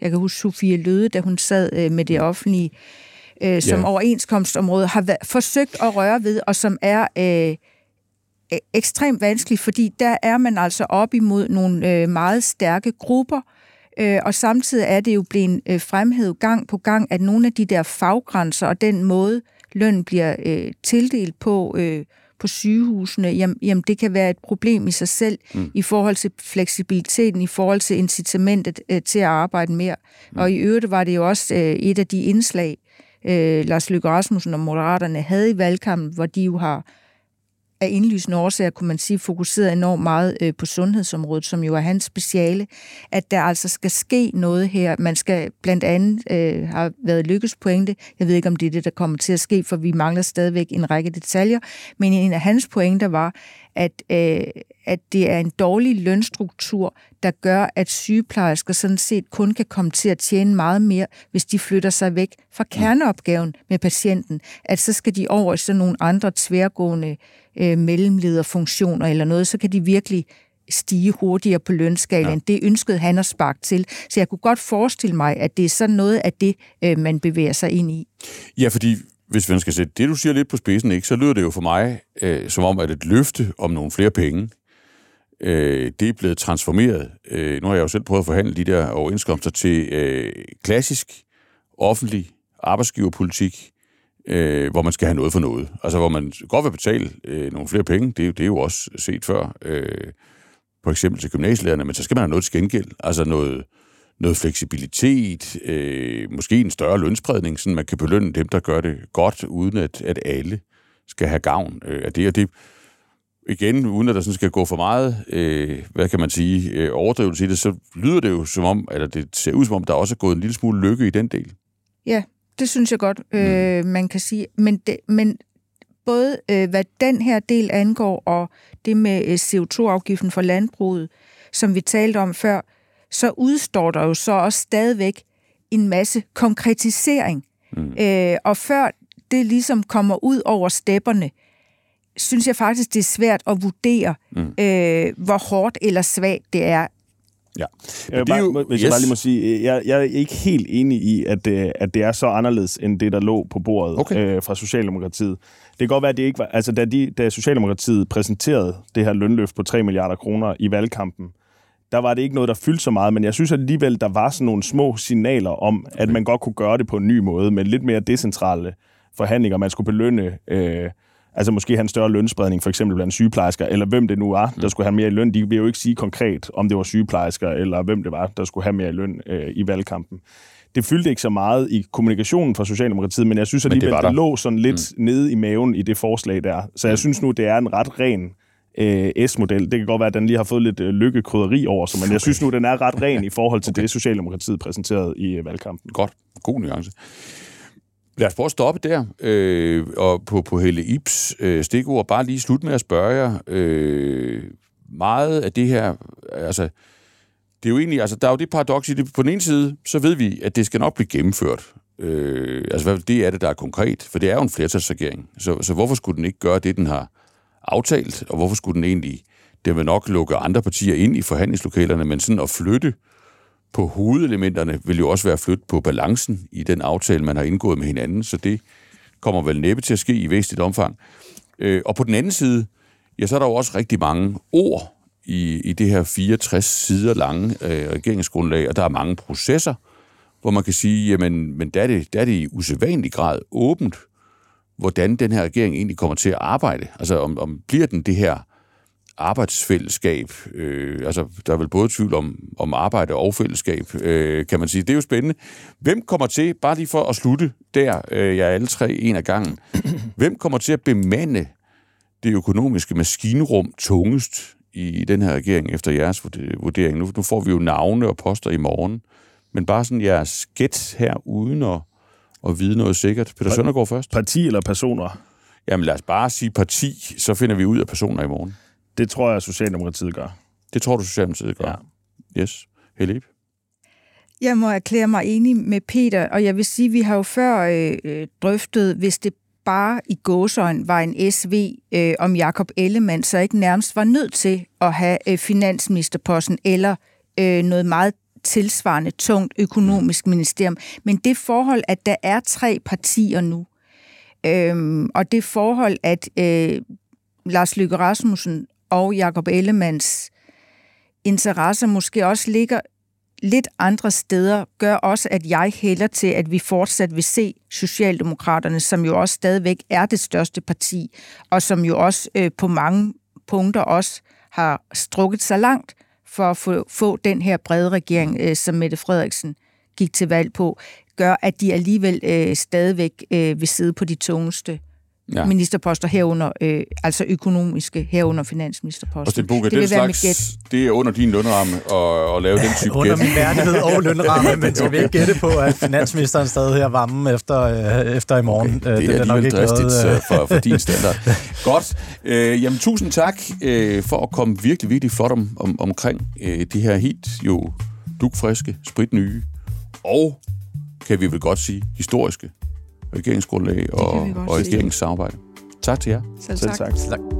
jeg kan huske Sophie Løhde, da hun sad med det offentlige, som overenskomstområde, har forsøgt at røre ved, og som er ekstremt vanskeligt, fordi der er man altså op imod nogle meget stærke grupper, og samtidig er det jo blevet fremhævet gang på gang, at nogle af de der faggrænser og den måde, løn bliver tildelt på sygehusene, jamen det kan være et problem i sig selv i forhold til fleksibiliteten, i forhold til incitamentet til at arbejde mere. Og i øvrigt var det jo også et af de indslag, Lars Løkke Rasmussen og Moderaterne havde i valgkampen, hvor de jo har af indlysende årsager, kunne man sige, fokuseret enormt meget på sundhedsområdet, som jo er hans speciale, at der altså skal ske noget her. Man skal blandt andet, har været Løkkes pointe, jeg ved ikke, om det er det, der kommer til at ske, for vi mangler stadigvæk en række detaljer, men en af hans pointer var, at det er en dårlig lønstruktur, der gør, at sygeplejersker sådan set kun kan komme til at tjene meget mere, hvis de flytter sig væk fra kerneopgaven med patienten, at så skal de over i sådan nogle andre tværgående mellemlederfunktioner eller noget, så kan de virkelig stige hurtigere på lønskalaen. Ja. Det ønskede han at sparke til. Så jeg kunne godt forestille mig, at det er sådan noget af det, man bevæger sig ind i. Ja, fordi hvis man skal sætte det, du siger lidt på spidsen, ikke, så lyder det jo for mig som om, at et løfte om nogle flere penge, det er blevet transformeret. Nu har jeg jo selv prøvet at forhandle de der overenskomster til klassisk offentlig arbejdsgiverpolitik, hvor man skal have noget for noget. Altså, hvor man godt vil betale nogle flere penge, det er jo også set før, for eksempel til gymnasielærerne, men så skal man have noget til gengæld. Altså noget fleksibilitet, måske en større lønspredning, så man kan belønne dem, der gør det godt, uden at alle skal have gavn af det. Og det igen, uden at der sådan skal gå for meget, overdrivelse i det, så lyder det jo som om, eller det ser ud som om, der også er gået en lille smule lykke i den del. Ja, det synes jeg godt, man kan sige. Men både hvad den her del angår, og det med CO2-afgiften for landbruget, som vi talte om før, så udstår der jo så også stadigvæk en masse konkretisering. Og før det ligesom kommer ud over stepperne, synes jeg faktisk, det er svært at vurdere, hvor hårdt eller svagt det er. Ja. Hvis jeg bare lige må sige, jeg er ikke helt enig i, at det er så anderledes, end det, der lå på bordet fra Socialdemokratiet. Det kan godt være, at det ikke var... Altså, da Socialdemokratiet præsenterede det her lønløft på 3 milliarder kroner i valgkampen, der var det ikke noget, der fyldte så meget, men jeg synes alligevel, der var sådan nogle små signaler om, at man godt kunne gøre det på en ny måde, med lidt mere decentrale forhandlinger. Man skulle belønne Altså måske han større lønspredning, for eksempel blandt sygeplejersker, eller hvem det nu var, der skulle have mere i løn. De vil jo ikke sige konkret, om det var sygeplejersker, eller hvem det var, der skulle have mere i løn i valgkampen. Det fyldte ikke så meget i kommunikationen fra Socialdemokratiet, men jeg synes alligevel, det lå sådan lidt nede i maven i det forslag der. Så jeg synes nu, det er en ret ren S-model. Det kan godt være, at den lige har fået lidt lykkekrydderi over sig, men jeg synes nu, den er ret ren i forhold til det, Socialdemokratiet præsenterede i valgkampen. Godt. God nuance. Lad os prøve at stoppe der, og på Helle Ibs stikord. Bare lige slut med at spørge jer. Meget af det her, altså, det er jo egentlig, altså, der er jo det paradoks i det. På den ene side, så ved vi, at det skal nok blive gennemført. Altså, det er det, der er konkret, for det er jo en flertalsregering. Så hvorfor skulle den ikke gøre det, den har aftalt, og hvorfor skulle den egentlig, det vil nok lukke andre partier ind i forhandlingslokalerne, men sådan at flytte på hovedelementerne vil jo også være flyttet på balancen i den aftale, man har indgået med hinanden, så det kommer vel næppe til at ske i væsentligt omfang. Og på den anden side, ja, så er der jo også rigtig mange ord i det her 64 sider lange regeringsgrundlag, og der er mange processer, hvor man kan sige, jamen, men der er det i usædvanlig grad åbent, hvordan den her regering egentlig kommer til at arbejde. Altså, om bliver den det her arbejdsfællesskab? Altså, der er vel både tvivl om arbejde og fællesskab, kan man sige. Det er jo spændende. Hvem kommer til, bare lige for at slutte der, jeg er alle tre en af gangen, hvem kommer til at bemande det økonomiske maskinrum tungest i den her regering, efter jeres vurdering? Nu får vi jo navne og poster i morgen, men bare sådan jeres gæt her, uden at vide noget sikkert. Peter Søndergaard først. Parti eller personer? Jamen lad os bare sige parti, så finder vi ud af personer i morgen. Det tror jeg, Socialdemokratiet gør. Det tror du, Socialdemokratiet gør? Ja. Yes. Helle Ib? Jeg må erklære mig enig med Peter, og jeg vil sige, at vi har jo før drøftet, hvis det bare i gåsøjne var en SV om Jakob Ellemann, så ikke nærmest var nødt til at have finansministerposten eller noget meget tilsvarende tungt økonomisk ministerium. Men det forhold, at der er tre partier nu, og det forhold, at Lars Løkke Rasmussen og Jakob Ellemanns interesser måske også ligger lidt andre steder, gør også, at jeg hælder til, at vi fortsat vil se Socialdemokraterne, som jo også stadigvæk er det største parti, og som jo også på mange punkter også har strukket sig langt for at få den her brede regering, som Mette Frederiksen gik til valg på, gør, at de alligevel stadigvæk vil sidde på de tungeste ministerposter herunder, altså økonomiske, herunder finansministerposter. Og Sten Bokhen, det vil være slags, det er under din lønramme at lave den type gæt. Under min værdighed og lønramme, men skal vi ikke gætte på, at finansministeren stadig her varmen efter i morgen? Okay, det er nok ikke dristigt for din standard. Godt. Jamen, tusind tak for at komme virkelig, virkelig flot omkring det her helt jo dugfriske, spritnye og, kan vi vel godt sige, historiske regeringsgrundlag og regeringssamarbejde. Tak til jer. Selv tak.